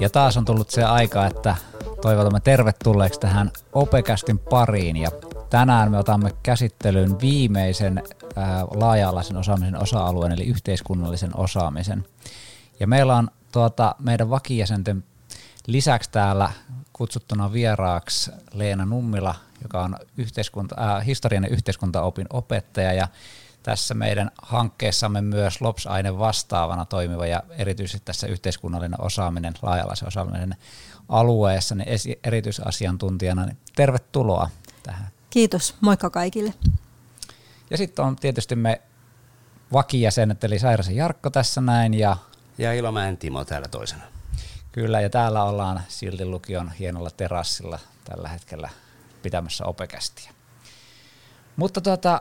Ja taas on tullut se aika, että toivotamme tervetulleeksi tähän Opecastin pariin. Ja tänään me otamme käsittelyyn viimeisen laaja-alaisen osaamisen osa-alueen, eli yhteiskunnallisen osaamisen. Ja meillä on meidän vakijäsenten lisäksi täällä kutsuttuna vieraaksi Leena Nummila, joka on historian ja yhteiskuntaopin opettaja ja tässä meidän hankkeessamme myös LOPS-aine vastaavana toimiva ja erityisesti tässä yhteiskunnallinen osaaminen, laaja-alaisen osaaminen alueessa niin erityisasiantuntijana. Niin tervetuloa tähän. Kiitos, moikka kaikille. Ja sitten on tietysti me vakijäsenet, eli Sairasen Jarkko tässä näin. Ja Ilomäen Timo täällä toisena. Kyllä, ja täällä ollaan Sildin lukion hienolla terassilla tällä hetkellä pitämässä Opecastia. Mutta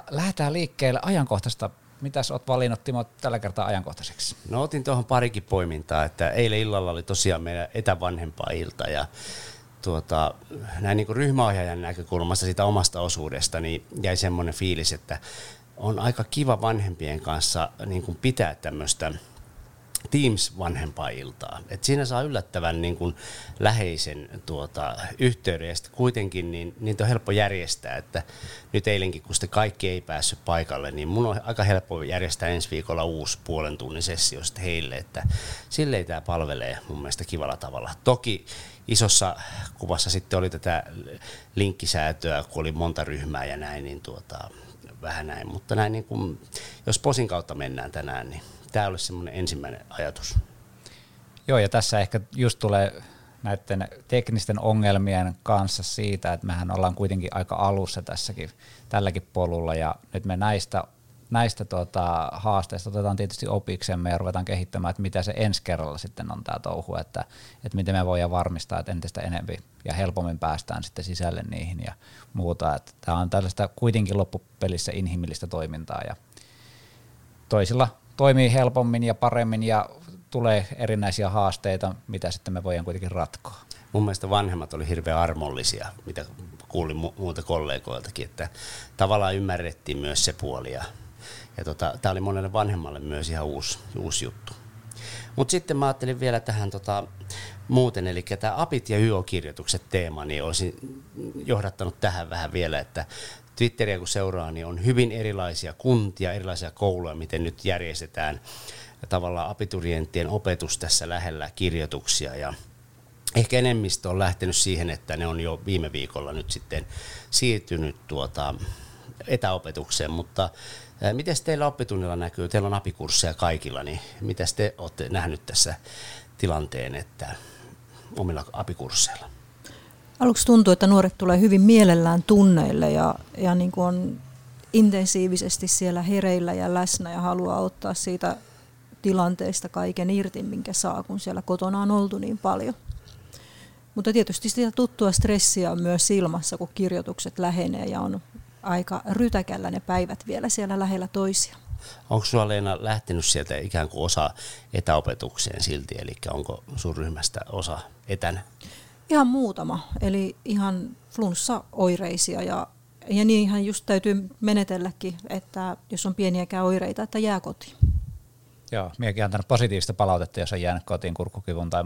lähdetään liikkeelle ajankohtaista. Mitäs oot valinnut, Timo, tällä kertaa ajankohtaiseksi? No otin tuohon parikin poimintaa, että eilen illalla oli tosiaan meidän etävanhempaa ilta ja näin niin kuin ryhmäohjaajan näkökulmasta sitä omasta osuudesta niin jäi semmoinen fiilis, että on aika kiva vanhempien kanssa niin kuin pitää tämmöistä Teams-vanhempaa iltaa. Et siinä saa yllättävän niin kun läheisen yhteyden ja sitten kuitenkin niitä on helppo järjestää, että nyt eilenkin kun sitten kaikki ei päässyt paikalle, niin mun on aika helppo järjestää ensi viikolla uusi puolen tunnin sessio sitten heille, että silleen tämä palvelee mun mielestä kivalla tavalla. Toki isossa kuvassa sitten oli tätä linkkisäätöä, kun oli monta ryhmää ja näin, niin vähän näin, mutta näin niin kun, jos posin kautta mennään tänään, niin tämä olisi semmoinen ensimmäinen ajatus. Joo, ja tässä ehkä just tulee näiden teknisten ongelmien kanssa siitä, että mehän ollaan kuitenkin aika alussa tälläkin polulla, ja nyt me näistä haasteista otetaan tietysti opiksemme ja ruvetaan kehittämään, että mitä se ensi kerralla sitten on tämä touhu, että miten me voidaan varmistaa, että entistä enemmän ja helpommin päästään sitten sisälle niihin ja muuta. Että tämä on tällaista kuitenkin loppupelissä inhimillistä toimintaa, ja toisilla toimii helpommin ja paremmin ja tulee erinäisiä haasteita, mitä sitten me voidaan kuitenkin ratkoa. Mun mielestä vanhemmat oli hirveän armollisia, mitä kuulin muilta kollegoiltakin, että tavallaan ymmärrettiin myös se puoli. Ja tämä oli monelle vanhemmalle myös ihan uusi juttu. Mutta sitten mä ajattelin vielä tähän muuten, eli tämä apit ja yo-kirjoitukset teema, niin olisin johdattanut tähän vähän vielä, että Twitteriä kun seuraa, niin on hyvin erilaisia kuntia, erilaisia kouluja, miten nyt järjestetään tavallaan abiturienttien opetus tässä lähellä kirjoituksia. Ja ehkä enemmistö on lähtenyt siihen, että ne on jo viime viikolla nyt sitten siirtynyt etäopetukseen, mutta miten teillä oppitunnilla näkyy, teillä on apikursseja kaikilla, niin miten te olette nähnyt tässä tilanteen, että omilla apikursseilla? Aluksi tuntuu, että nuoret tulee hyvin mielellään tunneille ja niin kuin on intensiivisesti siellä hereillä ja läsnä ja haluaa ottaa siitä tilanteesta kaiken irti, minkä saa, kun siellä kotona on oltu niin paljon. Mutta tietysti sitä tuttua stressiä on myös ilmassa, kun kirjoitukset lähenee ja on aika rytäkällä ne päivät vielä siellä lähellä toisia. Onko sinua, Leena, lähtenyt sieltä ikään kuin osa etäopetukseen silti, eli onko sun ryhmästä osa etänä? Ihan muutama, eli ihan flunssaoireisia ja niinhän just täytyy menetelläkin, että jos on pieniäkään oireita, että jää kotiin. Joo, minäkin antanut positiivista palautetta, jos on jäänyt kotiin kurkkukivun tai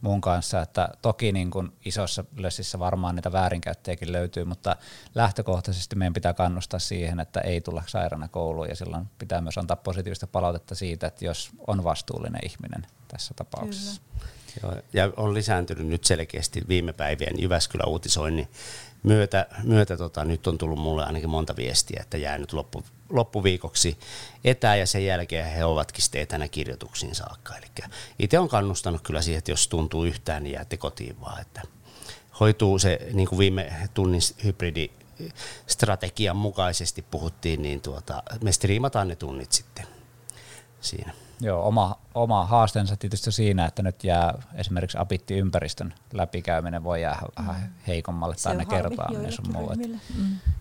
muun kanssa, että toki niin kun isossa lössissä varmaan niitä väärinkäyttäjäkin löytyy, mutta lähtökohtaisesti meidän pitää kannustaa siihen, että ei tulla sairaana kouluun ja silloin pitää myös antaa positiivista palautetta siitä, että jos on vastuullinen ihminen tässä tapauksessa. Kyllä. Joo, ja on lisääntynyt nyt selkeästi viime päivien Jyväskylän uutisoinnin myötä nyt on tullut mulle ainakin monta viestiä, että jää nyt loppuviikoksi etää ja sen jälkeen he ovatkin sitten etänä kirjoituksiin saakka. Eli itse on kannustanut kyllä siihen, että jos tuntuu yhtään, niin jäätte kotiin vaan, että hoituu se niin kuin viime tunnin hybridistrategian mukaisesti puhuttiin, niin me striimataan ne tunnit sitten siinä. Joo, oma haasteensa tietysti siinä, että nyt jää esimerkiksi apittiympäristön läpikäyminen voi jäädä vähän heikommalle tai ne kertaan.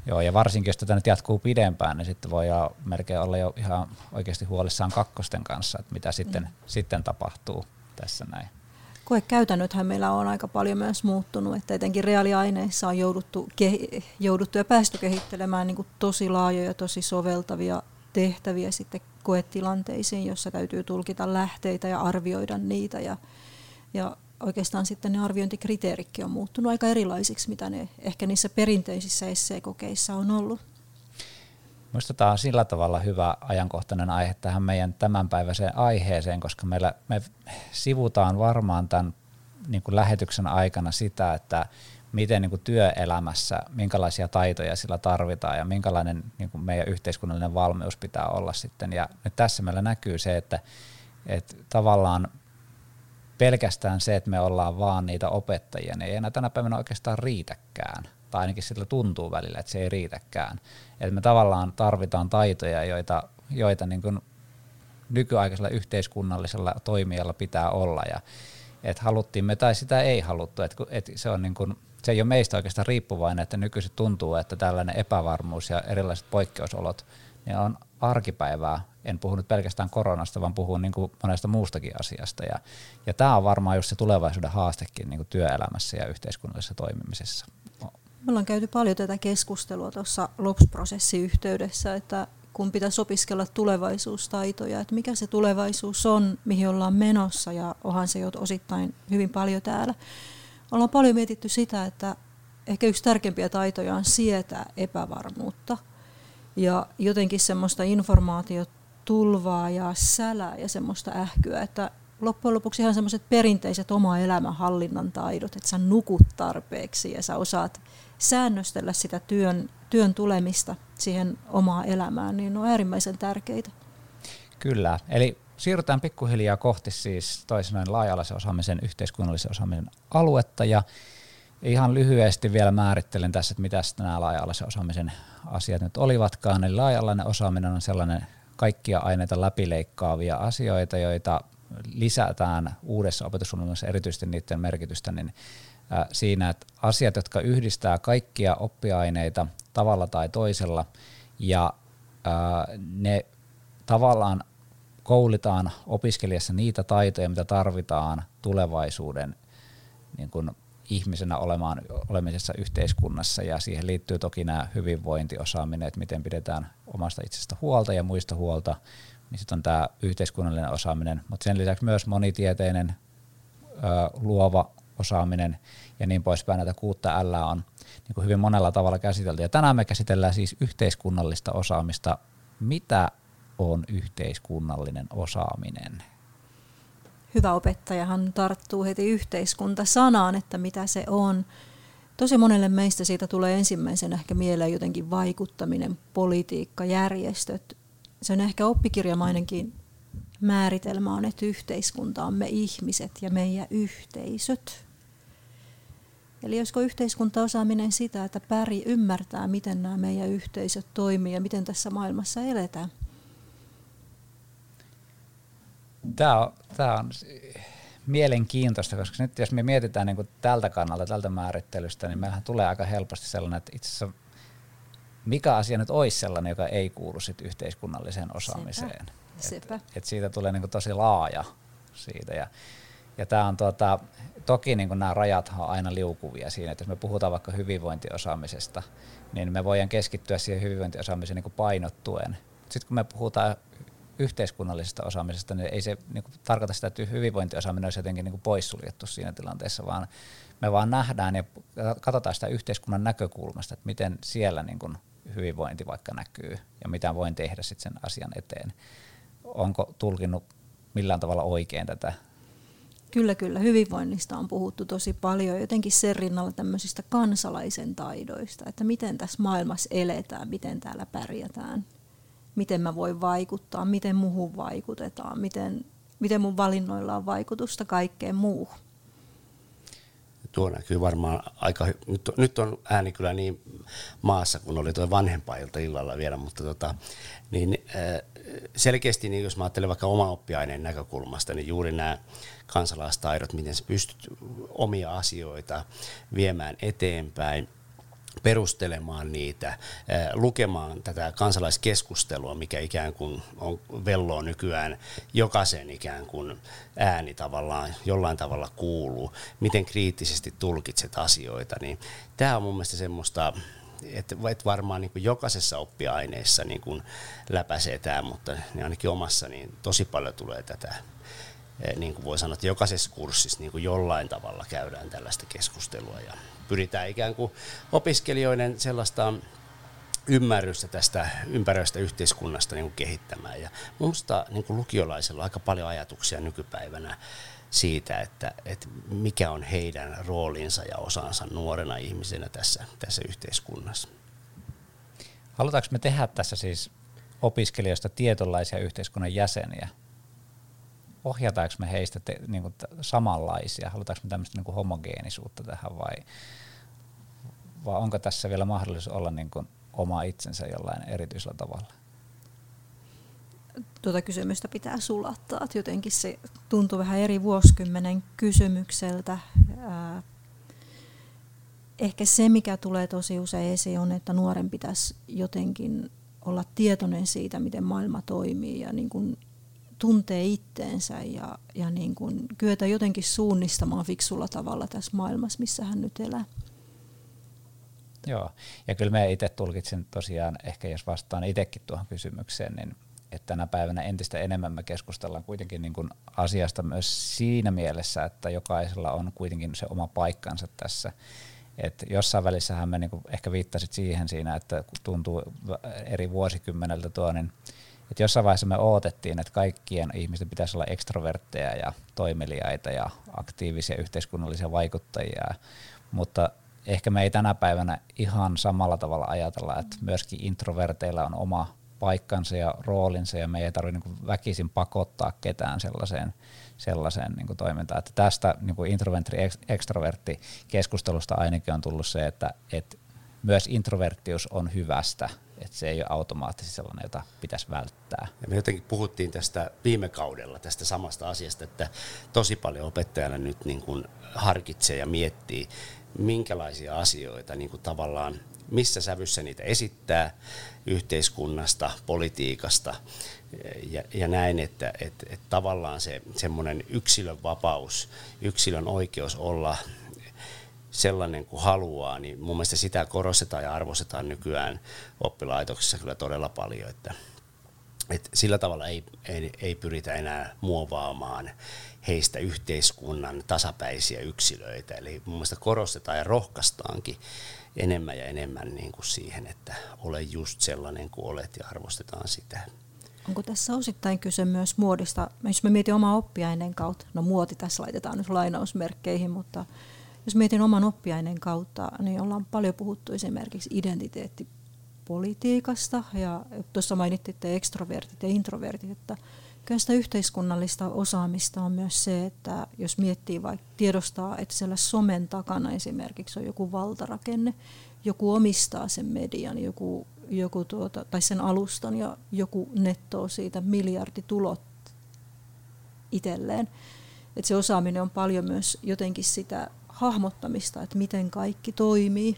Joo, ja varsinkin jos tätä nyt jatkuu pidempään, niin sitten voi melkein olla jo ihan oikeasti huolissaan kakkosten kanssa, että mitä sitten tapahtuu tässä näin. Koekäytännöthän meillä on aika paljon myös muuttunut, että etenkin reaaliaineissa on jouduttu ja päästy kehittelemään niin kuin tosi laajoja, tosi soveltavia tehtäviä sitten koetilanteisiin, jossa täytyy tulkita lähteitä ja arvioida niitä. Ja oikeastaan sitten ne arviointikriteeritkin on muuttunut aika erilaisiksi, mitä ne ehkä niissä perinteisissä esseekokeissa on ollut. Minusta tämä on sillä tavalla hyvä ajankohtainen aihe tähän meidän tämänpäiväiseen aiheeseen, koska me sivutaan varmaan tämän niin kuin lähetyksen aikana sitä, että miten niin kuin työelämässä, minkälaisia taitoja sillä tarvitaan ja minkälainen niin kuin meidän yhteiskunnallinen valmius pitää olla sitten. Ja nyt tässä meillä näkyy se, että tavallaan pelkästään se, että me ollaan vaan niitä opettajia, niin ei enää tänä päivänä oikeastaan riitäkään. Tai ainakin sillä tuntuu välillä, että se ei riitäkään. Että me tavallaan tarvitaan taitoja, joita niin kuin nykyaikaisella yhteiskunnallisella toimijalla pitää olla. Ja että haluttiin me tai sitä ei haluttu. Että se on niin kuin, se ei ole meistä oikeastaan riippuvainen, että nykyisin tuntuu, että tällainen epävarmuus ja erilaiset poikkeusolot ne on arkipäivää. En puhu nyt pelkästään koronasta, vaan puhun niin kuin monesta muustakin asiasta. Ja tämä on varmaan just se tulevaisuuden haastekin niin kuin työelämässä ja yhteiskunnallisessa toimimisessa. Me ollaan käyty paljon tätä keskustelua tuossa LOPS-prosessin yhteydessä, että kun pitäisi opiskella tulevaisuustaitoja, että mikä se tulevaisuus on, mihin ollaan menossa, ja onhan se jo osittain hyvin paljon täällä. Ollaan paljon mietitty sitä, että ehkä yksi tärkeimpiä taitoja on sietää epävarmuutta ja jotenkin semmoista informaatiotulvaa ja sälää ja semmoista ähkyä, että loppujen lopuksi ihan semmoiset perinteiset oma elämänhallinnan taidot, että sä nukut tarpeeksi ja sä osaat säännöstellä sitä työn tulemista siihen omaa elämään, niin ne on äärimmäisen tärkeitä. Kyllä, eli siirrytään pikkuhiljaa kohti siis toisinaan laaja-alaisen osaamisen, yhteiskunnallisen osaamisen aluetta, ja ihan lyhyesti vielä määrittelen tässä, että mitä nämä laaja-alaisen osaamisen asiat nyt olivatkaan. Eli laaja-alainen osaaminen on sellainen kaikkia aineita läpileikkaavia asioita, joita lisätään uudessa opetussuunnitelmassa erityisesti niiden merkitystä, niin siinä, että asiat, jotka yhdistää kaikkia oppiaineita tavalla tai toisella, ja ne tavallaan koulitaan opiskelijassa niitä taitoja, mitä tarvitaan tulevaisuuden niin kuin ihmisenä olemisessa yhteiskunnassa, ja siihen liittyy toki nämä hyvinvointiosaaminen, että miten pidetään omasta itsestä huolta ja muista huolta, niin sitten on tämä yhteiskunnallinen osaaminen, mutta sen lisäksi myös monitieteinen luova osaaminen ja niin poispäin, näitä 6 L on niin kuin hyvin monella tavalla käsitelty. Ja tänään me käsitellään siis yhteiskunnallista osaamista. Mitä on yhteiskunnallinen osaaminen? Hyvä opettajahan tarttuu heti yhteiskuntasanaan, että mitä se on. Tosi monelle meistä siitä tulee ensimmäisenä ehkä mieleen jotenkin vaikuttaminen, politiikka, järjestöt. Se on ehkä oppikirjamainenkin määritelmä on, että yhteiskunta on me ihmiset ja meidän yhteisöt. Eli olisiko yhteiskuntaosaaminen sitä, että ymmärtää, miten nämä meidän yhteisöt toimii ja miten tässä maailmassa eletään? Tämä on mielenkiintoista, koska nyt jos me mietitään niin kuin tältä kannalta, tältä määrittelystä, niin meillähän tulee aika helposti sellainen, että itse asiassa mikä asia nyt olisi sellainen, joka ei kuulu sit yhteiskunnalliseen osaamiseen. Et siitä tulee niinku tosi laaja siitä. Ja tää on toki niinku nämä rajathan on aina liukuvia siinä, että jos me puhutaan vaikka hyvinvointiosaamisesta, niin me voidaan keskittyä siihen hyvinvointiosaamiseen niinku painottuen. Sitten kun me puhutaan yhteiskunnallisesta osaamisesta, niin ei se niinku tarkoita sitä, että hyvinvointiosaaminen olisi jotenkin niinku poissuljettu siinä tilanteessa, vaan me vaan nähdään ja katsotaan sitä yhteiskunnan näkökulmasta, että miten siellä niinku hyvinvointi vaikka näkyy ja mitä voin tehdä sit sen asian eteen. Onko tulkinnut millään tavalla oikein tätä? Kyllä. Hyvinvoinnista on puhuttu tosi paljon. Jotenkin sen rinnalla tämmöisistä kansalaisen taidoista, että miten tässä maailmassa eletään, miten täällä pärjätään, miten mä voin vaikuttaa, miten muuhun vaikutetaan, miten mun valinnoilla on vaikutusta kaikkeen muuhun. Tuo näkyy varmaan aika... Nyt on ääni kyllä niin maassa, kun oli tuo vanhempailta illalla vielä, mutta niin selkeästi, niin jos mä ajattelen vaikka oma oppiaineen näkökulmasta, niin juuri nämä kansalaistaidot, miten sä pystyt omia asioita viemään eteenpäin, perustelemaan niitä, lukemaan tätä kansalaiskeskustelua, mikä ikään kuin on velloo nykyään, jokaisen ikään kuin ääni tavallaan jollain tavalla kuuluu, miten kriittisesti tulkitset asioita, niin tämä on mun mielestä semmoista et varmaan niin kuin jokaisessa oppiaineessa niin kuin läpäisee tämä, mutta niin ainakin omassa niin tosi paljon tulee tätä. Niin kuin voi sanoa, että jokaisessa kurssissa niin kuin jollain tavalla käydään tällaista keskustelua ja pyritään ikään kuin opiskelijoiden sellaista ymmärrystä tästä ympäröistä yhteiskunnasta niin kuin kehittämään. Ja minusta niin kuin lukiolaisilla on aika paljon ajatuksia nykypäivänä siitä, että mikä on heidän roolinsa ja osansa nuorena ihmisenä tässä yhteiskunnassa. Halutaanko me tehdä tässä siis opiskelijoista tietynlaisia yhteiskunnan jäseniä? Ohjataanko me heistä niin samanlaisia? Halutaanko me tämmöistä niin homogeenisuutta tähän vai onko tässä vielä mahdollisuus olla niin oma itsensä jollain erityisellä tavalla? Tuota kysymystä pitää sulattaa. Että jotenkin se tuntuu vähän eri vuosikymmenen kysymykseltä. Ehkä se, mikä tulee tosi usein esiin, on, että nuoren pitäisi jotenkin olla tietoinen siitä, miten maailma toimii ja niin kuin tuntee itteensä ja niin kuin kyetä jotenkin suunnistamaan fiksulla tavalla tässä maailmassa, missä hän nyt elää. Joo, ja kyllä mä itse tulkitsen tosiaan, ehkä jos vastaan itsekin tuohon kysymykseen, niin että tänä päivänä entistä enemmän me keskustellaan kuitenkin niin kuin asiasta myös siinä mielessä, että jokaisella on kuitenkin se oma paikkansa tässä. Et jossain välissähän me niin kuin ehkä viittasit siihen siinä, että tuntuu eri vuosikymmeneltä tuo, niin että jossain vaiheessa me odotettiin, että kaikkien ihmisten pitäisi olla ekstrovertteja ja toimeliaita ja aktiivisia yhteiskunnallisia vaikuttajia, mutta ehkä me ei tänä päivänä ihan samalla tavalla ajatella, että myöskin introverteilla on oma paikkansa ja roolinsa ja me ei tarvitse niin väkisin pakottaa ketään sellaiseen niin kuin toimintaan. Että tästä niin introvertti-ekstrovertti keskustelusta ainakin on tullut se, että myös introverttius on hyvästä, että se ei ole automaattisesti sellainen, jota pitäisi välttää. Ja me jotenkin puhuttiin tästä viime kaudella tästä samasta asiasta, että tosi paljon opettajana nyt niin kuin harkitsee ja miettii, minkälaisia asioita niin kuin tavallaan, missä sävyssä niitä esittää yhteiskunnasta, politiikasta ja näin, että tavallaan se semmoinen yksilön vapaus, yksilön oikeus olla sellainen kuin haluaa, niin mun mielestä sitä korostetaan ja arvostetaan nykyään oppilaitoksessa kyllä todella paljon, että sillä tavalla ei pyritä enää muovaamaan heistä yhteiskunnan tasapäisiä yksilöitä, eli mun mielestä korostetaan ja rohkaistaankin enemmän ja enemmän niin kuin siihen, että ole just sellainen kuin olet ja arvostetaan sitä. Onko tässä osittain kyse myös muodista? Jos mä mietin omaa oppiaineen kautta, no muoti tässä laitetaan nyt lainausmerkkeihin, mutta jos mietin oman oppiaineen kautta, niin ollaan paljon puhuttu esimerkiksi identiteettipolitiikasta ja tuossa mainittiin, että ekstrovertit ja introvertit, että kyllä sitä yhteiskunnallista osaamista on myös se, että jos miettii vaikka tiedostaa, että siellä somen takana esimerkiksi on joku valtarakenne, joku omistaa sen median, tai sen alustan ja joku nettoo siitä miljarditulot itselleen. Että se osaaminen on paljon myös jotenkin sitä hahmottamista, että miten kaikki toimii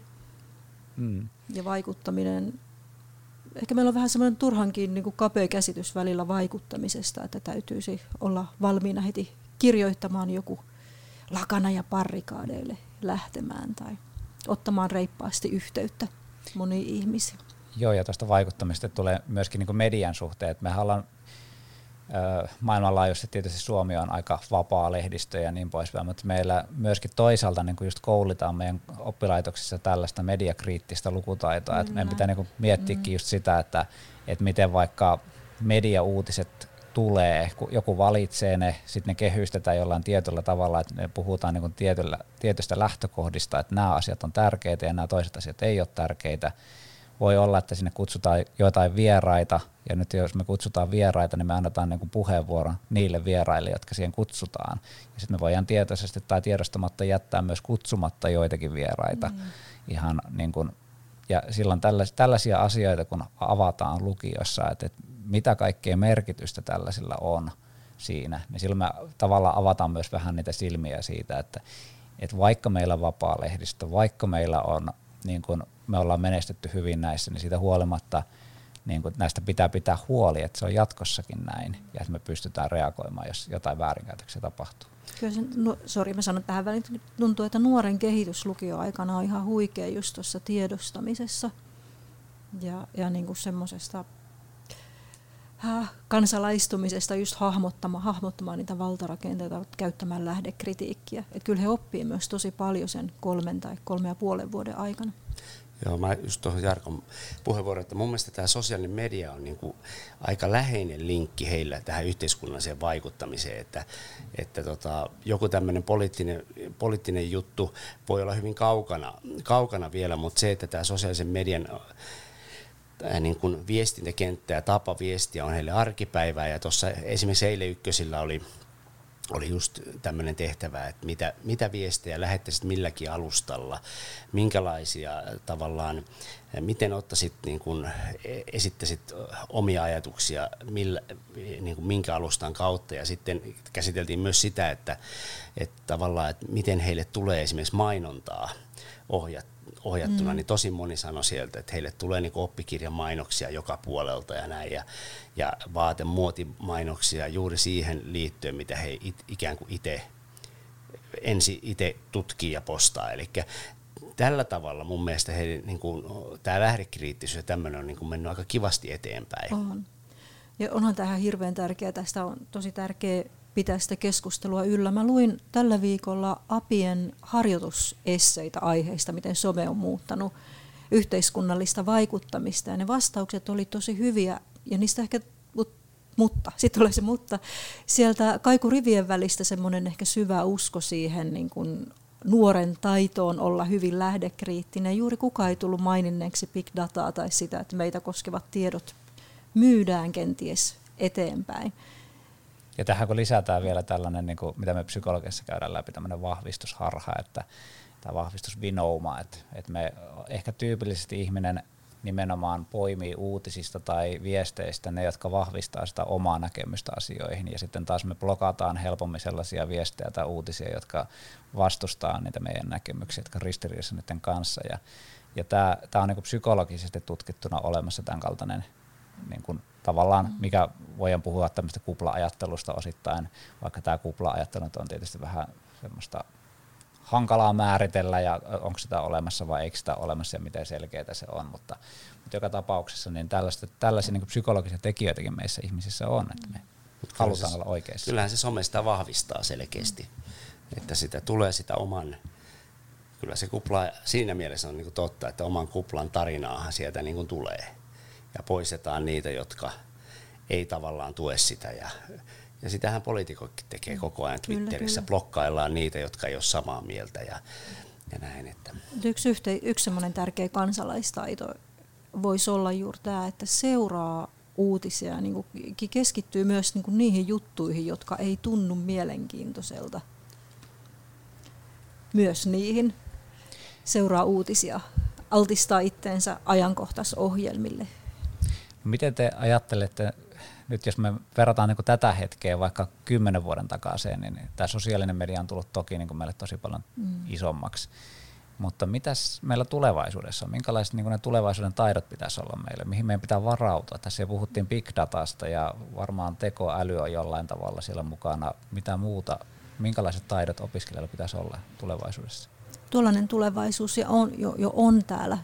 ja vaikuttaminen. Ehkä meillä on vähän semmoinen turhankin niin kuin kapea käsitys välillä vaikuttamisesta, että täytyisi olla valmiina heti kirjoittamaan joku lakana ja parrikaadeille lähtemään tai ottamaan reippaasti yhteyttä moniin ihmisiin. Joo, ja tuosta vaikuttamisesta tulee myöskin niin kuin median suhteen. Mehän ollaan maailmanlaajuisesti tietysti Suomi on aika vapaa lehdistö ja niin poispäin, mutta meillä myöskin toisaalta niin kuin just koulitaan meidän oppilaitoksissa tällaista mediakriittistä lukutaitoa. Mm-hmm. Että meidän pitää niin kuin miettiäkin just sitä, että miten vaikka mediauutiset tulee, kun joku valitsee ne, sitten ne kehystetään jollain tietyllä tavalla, että me puhutaan niin kuin tietystä lähtökohdista, että nämä asiat on tärkeitä ja nämä toiset asiat ei ole tärkeitä. Voi olla, että sinne kutsutaan jotain vieraita, ja nyt jos me kutsutaan vieraita, niin me annetaan niin kuin puheenvuoron niille vieraille, jotka siihen kutsutaan. Ja sitten me voidaan tietoisesti tai tiedostamatta jättää myös kutsumatta joitakin vieraita. Ihan niin kuin, ja silloin tällaisia asioita, kun avataan lukiossa, että mitä kaikkea merkitystä tällaisilla on siinä, niin silloin me tavallaan avataan myös vähän niitä silmiä siitä, että vaikka meillä on vapaa lehdistö, vaikka meillä on niin kuin me ollaan menestytty hyvin näissä, niin siitä huolimatta niin kuin näistä pitää pitää huoli, että se on jatkossakin näin ja että me pystytään reagoimaan, jos jotain väärinkäytöksiä tapahtuu. Kyllä se, mä sanon tähän väliin, tuntuu, että nuoren kehitys lukioaikana on ihan huikea just tuossa tiedostamisessa ja niin kuin semmoisesta kansalaistumisesta just hahmottamaan niitä valtarakenteita käyttämään lähdekritiikkiä. Et kyllä he oppii myös tosi paljon sen 3 tai 3,5 vuoden aikana. Joo, mä just tuohon Jarkon puheenvuoron, että mun mielestä tämä sosiaalinen media on niinku aika läheinen linkki heillä tähän yhteiskunnalliseen vaikuttamiseen, että joku tämmöinen poliittinen juttu voi olla hyvin kaukana vielä, mutta se, että tämä sosiaalisen median niin kuin viestintäkenttä ja tapa viestiä on heille arkipäivää, ja tuossa esimerkiksi eilen ykkösillä oli just tämmöinen tehtävä, että mitä viestejä lähettäisit milläkin alustalla, minkälaisia tavallaan, miten ottaisit, niin kuin, esittäisit omia ajatuksia, niin kuin minkä alustan kautta, ja sitten käsiteltiin myös sitä, että tavallaan, että miten heille tulee esimerkiksi mainontaa ohjattuna, niin tosi moni sanoi sieltä, että heille tulee niin oppikirjamainoksia joka puolelta ja näin, ja vaatemuotimainoksia juuri siihen liittyen, mitä he ikään kuin itse tutkii ja postaa. Eli tällä tavalla mun mielestä niin tämä lähdekriittisyys ja tämmöinen on niin mennyt aika kivasti eteenpäin. On. Ja onhan tähän hirveän tärkeää, tästä on tosi tärkeää pitää sitä keskustelua yllä. Mä luin tällä viikolla APIen harjoitusesseitä aiheista, miten some on muuttanut yhteiskunnallista vaikuttamista, ja ne vastaukset oli tosi hyviä, ja niistä ehkä, mutta sieltä kaikui rivien välistä semmoinen ehkä syvä usko siihen niin kuin nuoren taitoon olla hyvin lähdekriittinen. Juuri kukaan ei tullut maininneeksi big dataa tai sitä, että meitä koskevat tiedot myydään kenties eteenpäin. Ja tähän kun lisätään vielä tällainen, niin kuin, mitä me psykologiassa käydään läpi, tämmöinen vahvistusharha, tai vahvistusvinouma, että me ehkä tyypillisesti ihminen nimenomaan poimii uutisista tai viesteistä ne, jotka vahvistaa sitä omaa näkemystä asioihin, ja sitten taas me blokataan helpommin sellaisia viestejä tai uutisia, jotka vastustaa niitä meidän näkemyksiä, jotka on ristiriidassa niiden kanssa, ja tämä on niin kuin psykologisesti tutkittuna olemassa tämän kaltainen niin kuin tavallaan, mikä voidaan puhua tämmöistä kupla-ajattelusta osittain, vaikka tämä kupla-ajattelu on tietysti vähän semmoista hankalaa määritellä, ja onko sitä olemassa vai eikö sitä olemassa ja miten selkeää se on, mutta joka tapauksessa niin tällaisia niin kuin psykologisia tekijöitäkin meissä ihmisissä on, että me halutaan olla oikeassa. Kyllähän se some sitä vahvistaa selkeästi, että sitä tulee sitä oman. Kyllä se kupla siinä mielessä on niin kuin totta, että oman kuplan tarinaahan sieltä niin kuin tulee. Ja poistetaan niitä, jotka ei tavallaan tue sitä. Ja sitähän poliitikotkin tekee koko ajan Twitterissä. Kyllä. Blokkaillaan niitä, jotka ei ole samaa mieltä. Ja näin, että. Yksi semmoinen tärkeä kansalaistaito voisi olla juuri tämä, että seuraa uutisia. Niin kuin keskittyy myös niin kuin niihin juttuihin, jotka ei tunnu mielenkiintoiselta. Myös niihin. Seuraa uutisia. Altistaa itteensä ajankohtaisohjelmille. Miten te ajattelette, nyt jos me verrataan niin kuin tätä hetkeä vaikka 10 vuoden takaiseen, niin tämä sosiaalinen media on tullut toki niin kuin meille tosi paljon isommaksi, mutta mitäs meillä tulevaisuudessa on? Minkälaiset niin kuin ne tulevaisuuden taidot pitäisi olla meille? Mihin meidän pitää varautua? Tässä jo puhuttiin big datasta ja varmaan tekoäly on jollain tavalla siellä mukana. Mitä muuta? Minkälaiset taidot opiskelijoilla pitäisi olla tulevaisuudessa? Tuollainen tulevaisuus on täällä.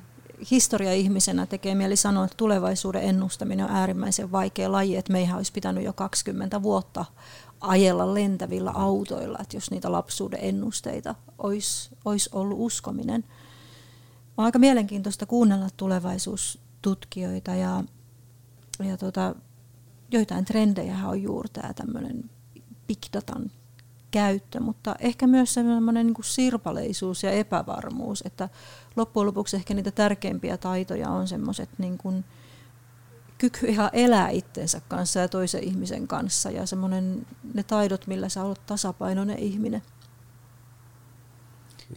Historia-ihmisenä tekee mieli sanoa, että tulevaisuuden ennustaminen on äärimmäisen vaikea laji, että meihän olisi pitänyt jo 20 vuotta ajella lentävillä autoilla, että jos niitä lapsuuden ennusteita olisi ollut uskominen. On aika mielenkiintoista kuunnella tulevaisuustutkijoita ja joitain trendejähän on juuri tämä tämmöinen big datan käyttö, mutta ehkä myös sellainen niin kuin sirpaleisuus ja epävarmuus, että loppujen lopuksi ehkä niitä tärkeimpiä taitoja on semmoiset niin kuin kyky ihan elää itsensä kanssa ja toisen ihmisen kanssa ja semmoinen ne taidot, millä sä olet tasapainoinen ihminen.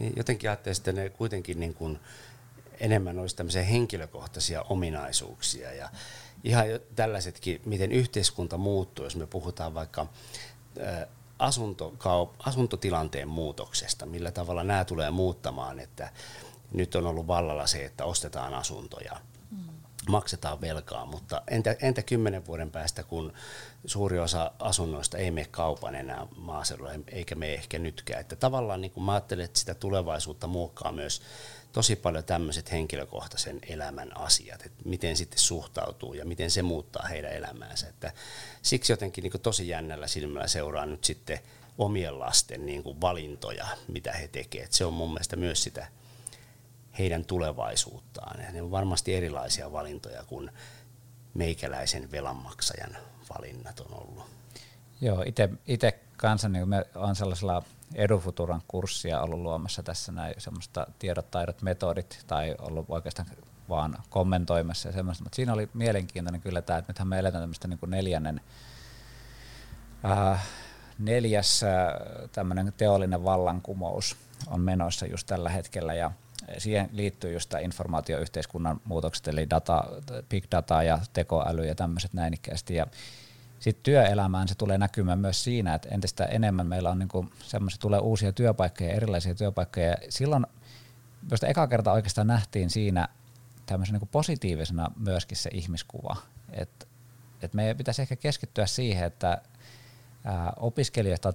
Niin, jotenkin ajattelin, että ne kuitenkin niin kuin enemmän olisi tämmöisiä henkilökohtaisia ominaisuuksia ja ihan tällaisetkin, miten yhteiskunta muuttuu, jos me puhutaan vaikka asuntotilanteen muutoksesta, millä tavalla nämä tulee muuttamaan, että nyt on ollut vallalla se, että ostetaan asuntoja, maksetaan velkaa, mutta entä 10 vuoden päästä, kun suuri osa asunnoista ei mene kaupan enää maaseudulla, eikä mene ehkä nytkään. Että tavallaan niin kun mä ajattelen, että sitä tulevaisuutta muokkaa myös tosi paljon tämmöiset henkilökohtaisen elämän asiat, että miten sitten suhtautuu ja miten se muuttaa heidän elämäänsä. Että siksi jotenkin niin kun tosi jännällä silmällä seuraa nyt sitten omien lasten niin kun valintoja, mitä he tekevät. Se on mun mielestä myös sitä heidän tulevaisuuttaan. Ja ne on varmasti erilaisia valintoja kuin meikäläisen velanmaksajan valinnat on ollut. Joo, itse kanssa niin me on sellaisella Edufuturan kurssia ollut luomassa tässä näin semmoista tiedot, taidot, metodit, tai ollut oikeastaan vaan kommentoimassa ja semmoista, mutta siinä oli mielenkiintoinen kyllä tämä, että nythän me eletään tämmöistä niin kuin neljäs tämmöinen teollinen vallankumous on menossa just tällä hetkellä, ja siihen liittyy just tämä informaatioyhteiskunnan muutokset, eli data, big data ja tekoäly ja tämmöiset näin ikäisesti. Ja sitten työelämään se tulee näkymään myös siinä, että entistä enemmän meillä on niinku semmoisia, tulee uusia työpaikkoja, erilaisia työpaikkoja. Ja silloin, josta eka kertaa oikeastaan nähtiin siinä tämmöisen niinku positiivisena myöskin se ihmiskuva. Et meidän pitäisi ehkä keskittyä siihen, että opiskelijat tai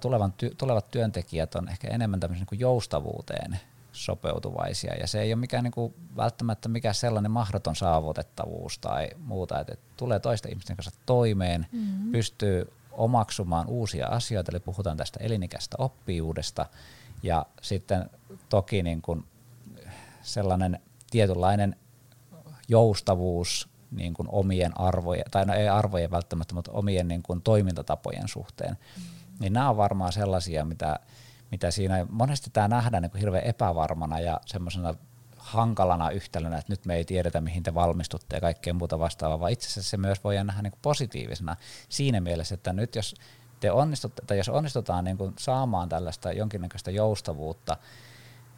tulevat työntekijät on ehkä enemmän tämmöisen niinku joustavuuteen sopeutuvaisia, ja se ei ole mikään niinku välttämättä mikään sellainen mahdoton saavutettavuus tai muuta, että tulee toisten ihmisten kanssa toimeen, pystyy omaksumaan uusia asioita, eli puhutaan tästä elinikäisestä oppijuudesta, ja sitten toki niin kuin sellainen tietynlainen joustavuus niin kuin omien arvojen, tai no ei arvojen välttämättä, mutta omien niin kuin toimintatapojen suhteen, niin nämä on varmaan sellaisia, mitä siinä monesti tämä nähdään niin kuin hirveän epävarmana ja semmoisena hankalana yhtälönä, että nyt me ei tiedetä, mihin te valmistutte ja kaikkea muuta vastaavaa, vaan itse asiassa se myös voidaan nähdä niin kuin positiivisena siinä mielessä, että nyt jos te onnistutte, tai jos onnistutaan niin kuin saamaan tällaista jonkinnäköistä joustavuutta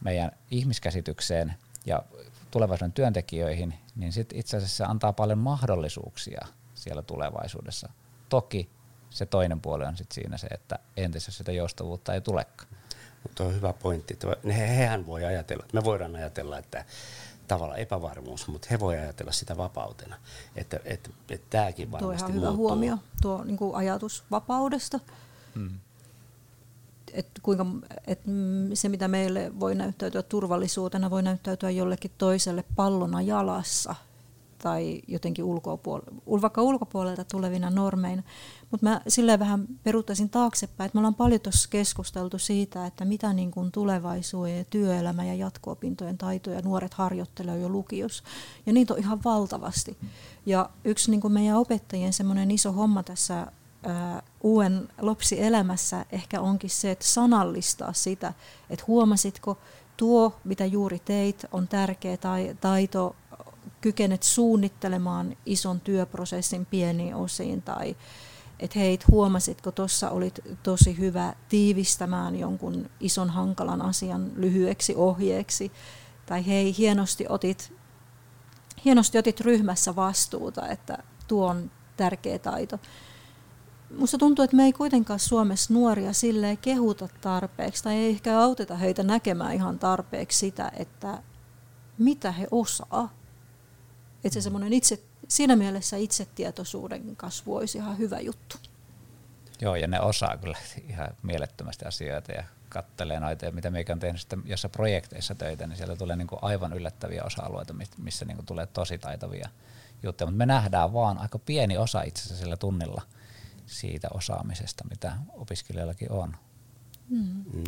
meidän ihmiskäsitykseen ja tulevaisuuden työntekijöihin, niin sit itse asiassa se antaa paljon mahdollisuuksia siellä tulevaisuudessa. Toki se toinen puoli on sit siinä se, että entäs jos sitä joustavuutta ei tulekaan. Mutta on hyvä pointti. Hehän voi ajatella, me voidaan ajatella, että tavallaan epävarmuus, mutta he voi ajatella sitä vapautena. Että tämäkin varmasti muuttuu. Tuo on hyvä huomio, tuo niin kuin ajatus vapaudesta. Se, mitä meille voi näyttäytyä turvallisuutena, voi näyttäytyä jollekin toiselle pallona jalassa tai jotenkin ulkopuolelta tulevina normeina. Mutta mä silleen vähän peruuttaisin taaksepäin, että me ollaan paljon tuossa keskusteltu siitä, että mitä niin kun tulevaisuuden ja työelämä ja jatko-opintojen taitoja nuoret harjoittelee jo lukiossa. Ja niitä on ihan valtavasti. Ja yksi niin kun meidän opettajien semmoinen iso homma tässä uuden LOPS-elämässä ehkä onkin se, että sanallistaa sitä, että huomasitko, tuo mitä juuri teit on tärkeä taito, kykenet suunnittelemaan ison työprosessin pieniin osiin, tai että hei, huomasitko, tuossa olit tosi hyvä tiivistämään jonkun ison hankalan asian lyhyeksi ohjeeksi, tai hei, hienosti otit ryhmässä vastuuta, että tuo on tärkeä taito. Musta tuntuu, että me ei kuitenkaan Suomessa nuoria silleen kehuta tarpeeksi, tai ei ehkä auteta heitä näkemään ihan tarpeeksi sitä, että mitä he osaa. Että siinä mielessä itsetietoisuuden kasvu olisi ihan hyvä juttu. Joo, ja ne osaa kyllä ihan mielettömästi asioita ja kattelee noita, ja mitä meikä on tehnyt sitten jossain projekteissa töitä, niin siellä tulee niinku aivan yllättäviä osa-alueita, missä niinku tulee tosi taitavia juttuja. Mutta me nähdään vaan aika pieni osa itse asiassa sillä tunnilla siitä osaamisesta, mitä opiskelijallakin on.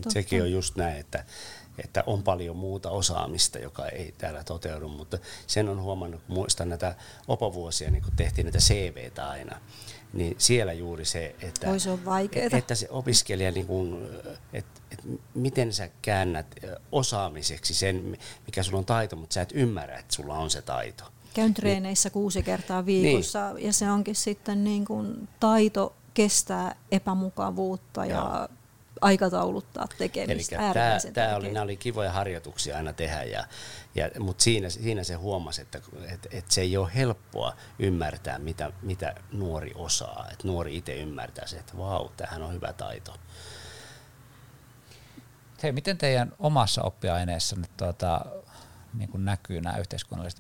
Sekin on just näin, että on paljon muuta osaamista, joka ei täällä toteudu, mutta sen on huomannut, kun muistan näitä opovuosia, niin kun tehtiin näitä CV:tä aina, niin siellä juuri se, että se opiskelija, niin kun, että miten sä käännät osaamiseksi sen, mikä sulla on taito, mutta sä et ymmärrä, että sulla on se taito. Käyn treeneissä 6 kertaa viikossa, niin. Ja se onkin sitten niin kun taito kestää epämukavuutta ja aikatauluttaa tekemistä. Nämä oli kivoja harjoituksia aina tehdä, mutta siinä se huomasi, että se ei ole helppoa ymmärtää, mitä nuori osaa. Et nuori itse ymmärtää se, että vau, tämähän on hyvä taito. Hei, miten teidän omassa oppiaineessa nyt niin kuin näkyy nämä yhteiskunnalliset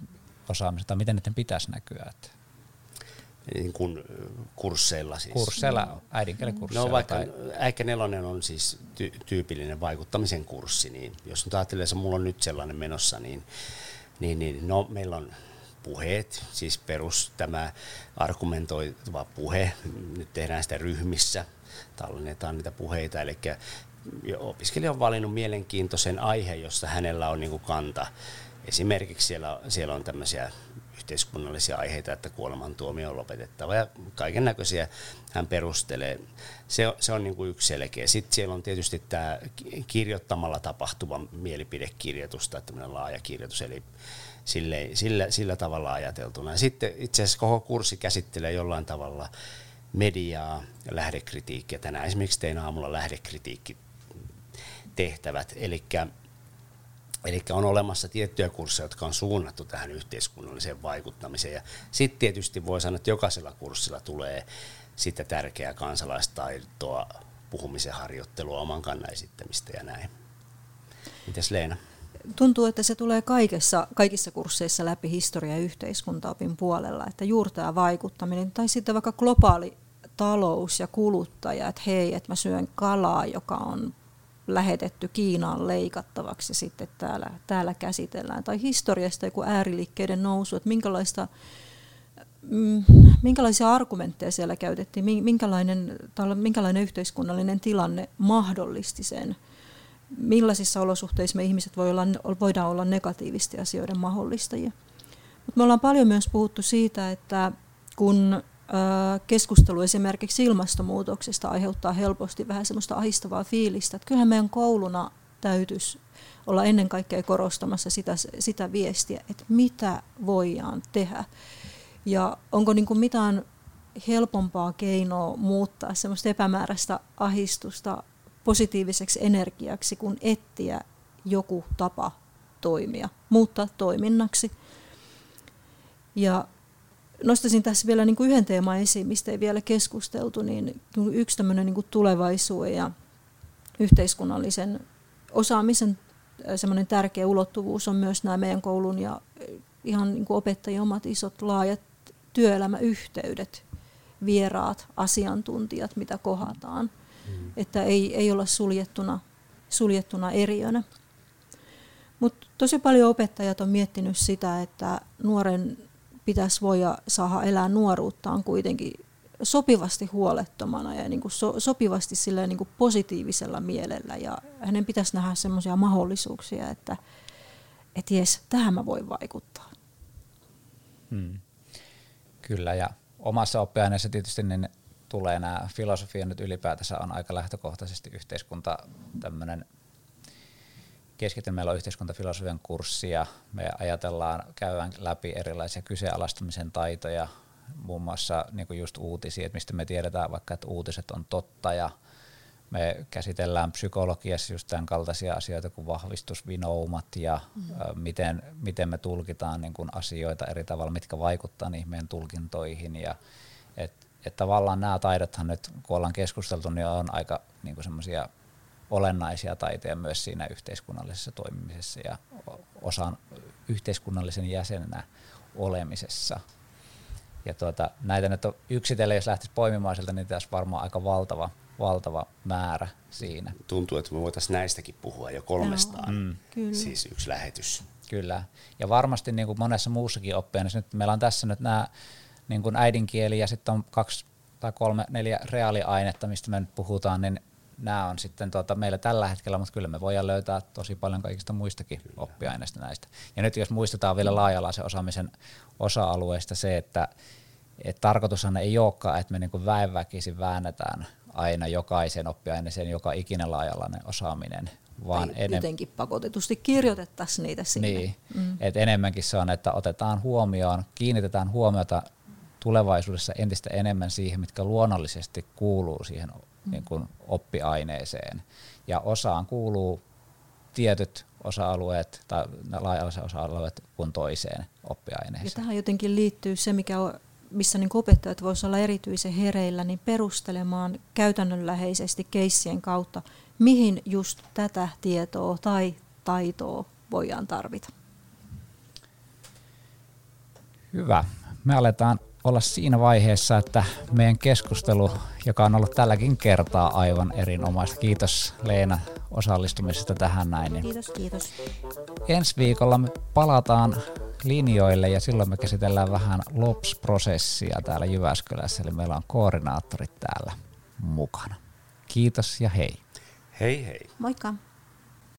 osaamista, miten niiden pitäisi näkyä? Että niin kuin kursseilla siis. Kursseilla, äidinkielikursseilla. No vaikka Äikkä Nelonen on siis tyypillinen vaikuttamisen kurssi, niin jos nyt ajattelee, että mulla on nyt sellainen menossa, niin meillä on puheet, siis perus tämä argumentoiva puhe, nyt tehdään sitä ryhmissä, tallennetaan niitä puheita, eli opiskelija on valinnut mielenkiintoisen aiheen, jossa hänellä on niin kuin kanta. Esimerkiksi siellä on tämmöisiä yhteiskunnallisia aiheita, että kuolemantuomio on lopetettava ja kaiken näköisiä hän perustelee. Se on niin kuin yksi selkeä. Sitten siellä on tietysti tämä kirjoittamalla tapahtuva mielipidekirjoitus tai tämmöinen laaja kirjoitus, eli sillä tavalla ajateltuna. Ja sitten itse asiassa koko kurssi käsittelee jollain tavalla mediaa ja lähdekritiikkiä. Tänään esimerkiksi tein aamulla lähdekritiikkitehtävät, eli on olemassa tiettyjä kursseja, jotka on suunnattu tähän yhteiskunnalliseen vaikuttamiseen. Ja sitten tietysti voi sanoa, että jokaisella kurssilla tulee sitä tärkeää kansalaistaitoa, puhumisen harjoittelua, oman kannan esittämistä ja näin. Mitäs Leena? Tuntuu, että se tulee kaikissa kursseissa läpi historia- ja yhteiskuntaopin puolella, että juurtaa vaikuttaminen tai sitten vaikka globaali talous ja kuluttaja, että hei, että mä syön kalaa, joka on lähetetty Kiinaan leikattavaksi ja sitten täällä käsitellään. Tai historiasta joku ääriliikkeiden nousu, että minkälaisia argumentteja siellä käytettiin, minkälainen yhteiskunnallinen tilanne mahdollisti sen. Millaisissa olosuhteissa me ihmiset voidaan olla negatiivisten asioiden mahdollistajia. Mut me ollaan paljon myös puhuttu siitä, että kun keskustelu esimerkiksi ilmastonmuutoksesta aiheuttaa helposti vähän semmoista ahistavaa fiilistä, että kyllähän meidän kouluna täytyisi olla ennen kaikkea korostamassa sitä viestiä, että mitä voidaan tehdä. Ja onko niin kuin mitään helpompaa keinoa muuttaa semmoista epämääräistä ahistusta positiiviseksi energiaksi, kun etsiä joku tapa toimia, muuttaa toiminnaksi. Ja nostaisin tässä vielä niin kuin yhden teeman esiin, mistä ei vielä keskusteltu, niin yksi tämmöinen niin kuin tulevaisuuden ja yhteiskunnallisen osaamisen semmoinen tärkeä ulottuvuus on myös nämä meidän koulun ja ihan niin kuin opettajien omat isot laajat työelämäyhteydet, vieraat, asiantuntijat, mitä kohataan. Että ei olla suljettuna eriönä. Mutta tosi paljon opettajat on miettinyt sitä, että nuoren pitäisi voida saada elää nuoruuttaan kuitenkin sopivasti huolettomana ja niin kuin sopivasti sillä niin kuin positiivisella mielellä. Ja hänen pitäisi nähdä semmoisia mahdollisuuksia, että jes, tähän mä voin vaikuttaa. Kyllä, ja omassa oppiaineessa tietysti niin tulee nämä filosofia nyt ylipäätänsä on aika lähtökohtaisesti yhteiskunta tämmöinen keskityn. Meillä on yhteiskuntafilosofian kurssi ja me ajatellaan käydään läpi erilaisia kyseenalaistamisen taitoja, muun muassa niin kuin just uutisia, että mistä me tiedetään vaikka, että uutiset on totta ja me käsitellään psykologiassa just tämän kaltaisia asioita kuin vahvistusvinoumat ja miten me tulkitaan niin kuin asioita eri tavalla, mitkä vaikuttaa niihin meidän tulkintoihin ja että tavallaan nämä taidothan nyt, kun ollaan keskusteltu, niin on aika niin kuin semmoisia olennaisia taitoja myös siinä yhteiskunnallisessa toimimisessa ja osan yhteiskunnallisen jäsenenä olemisessa. Ja näitä nyt on yksitellen, jos lähtisi poimimaan sieltä, niin tässä varmaan aika valtava määrä siinä. Tuntuu, että me voitaisiin näistäkin puhua jo 300, siis yksi lähetys. Kyllä, ja varmasti niin kuin monessa muussakin oppiaineessa, nyt meillä on tässä nyt nämä niin kuin äidinkieli ja sitten on 2 tai 3, 4 reaaliainetta, mistä me nyt puhutaan, niin nämä on sitten meillä tällä hetkellä, mutta kyllä me voidaan löytää tosi paljon kaikista muistakin oppiaineista näistä. Ja nyt jos muistetaan vielä laajalaisen osaamisen osa-alueesta se, että tarkoitushan ei olekaan, että me niin kuin väenväkisin väännetään aina jokaisen oppiaineeseen, joka ikinen laajalainen osaaminen. Vaan jotenkin pakotetusti kirjoitettaisiin niitä sinne. Niin, että enemmänkin se on, että otetaan huomioon, kiinnitetään huomiota tulevaisuudessa entistä enemmän siihen, mitkä luonnollisesti kuuluu siihen niin kuin oppiaineeseen. Ja osaan kuuluu tietyt osa-alueet tai laaja-alaiset osa-alueet kuin toiseen oppiaineeseen. Ja tähän jotenkin liittyy se, missä niin opettajat voisivat olla erityisen hereillä, niin perustelemaan käytännönläheisesti keissien kautta, mihin just tätä tietoa tai taitoa voidaan tarvita. Hyvä. Me aletaan olla siinä vaiheessa, että meidän keskustelu, joka on ollut tälläkin kertaa aivan erinomaista. Kiitos Leena osallistumisesta tähän näin. Kiitos, kiitos. Ensi viikolla me palataan linjoille ja silloin me käsitellään vähän LOPS-prosessia täällä Jyväskylässä, eli meillä on koordinaattorit täällä mukana. Kiitos ja hei. Hei hei. Moikka.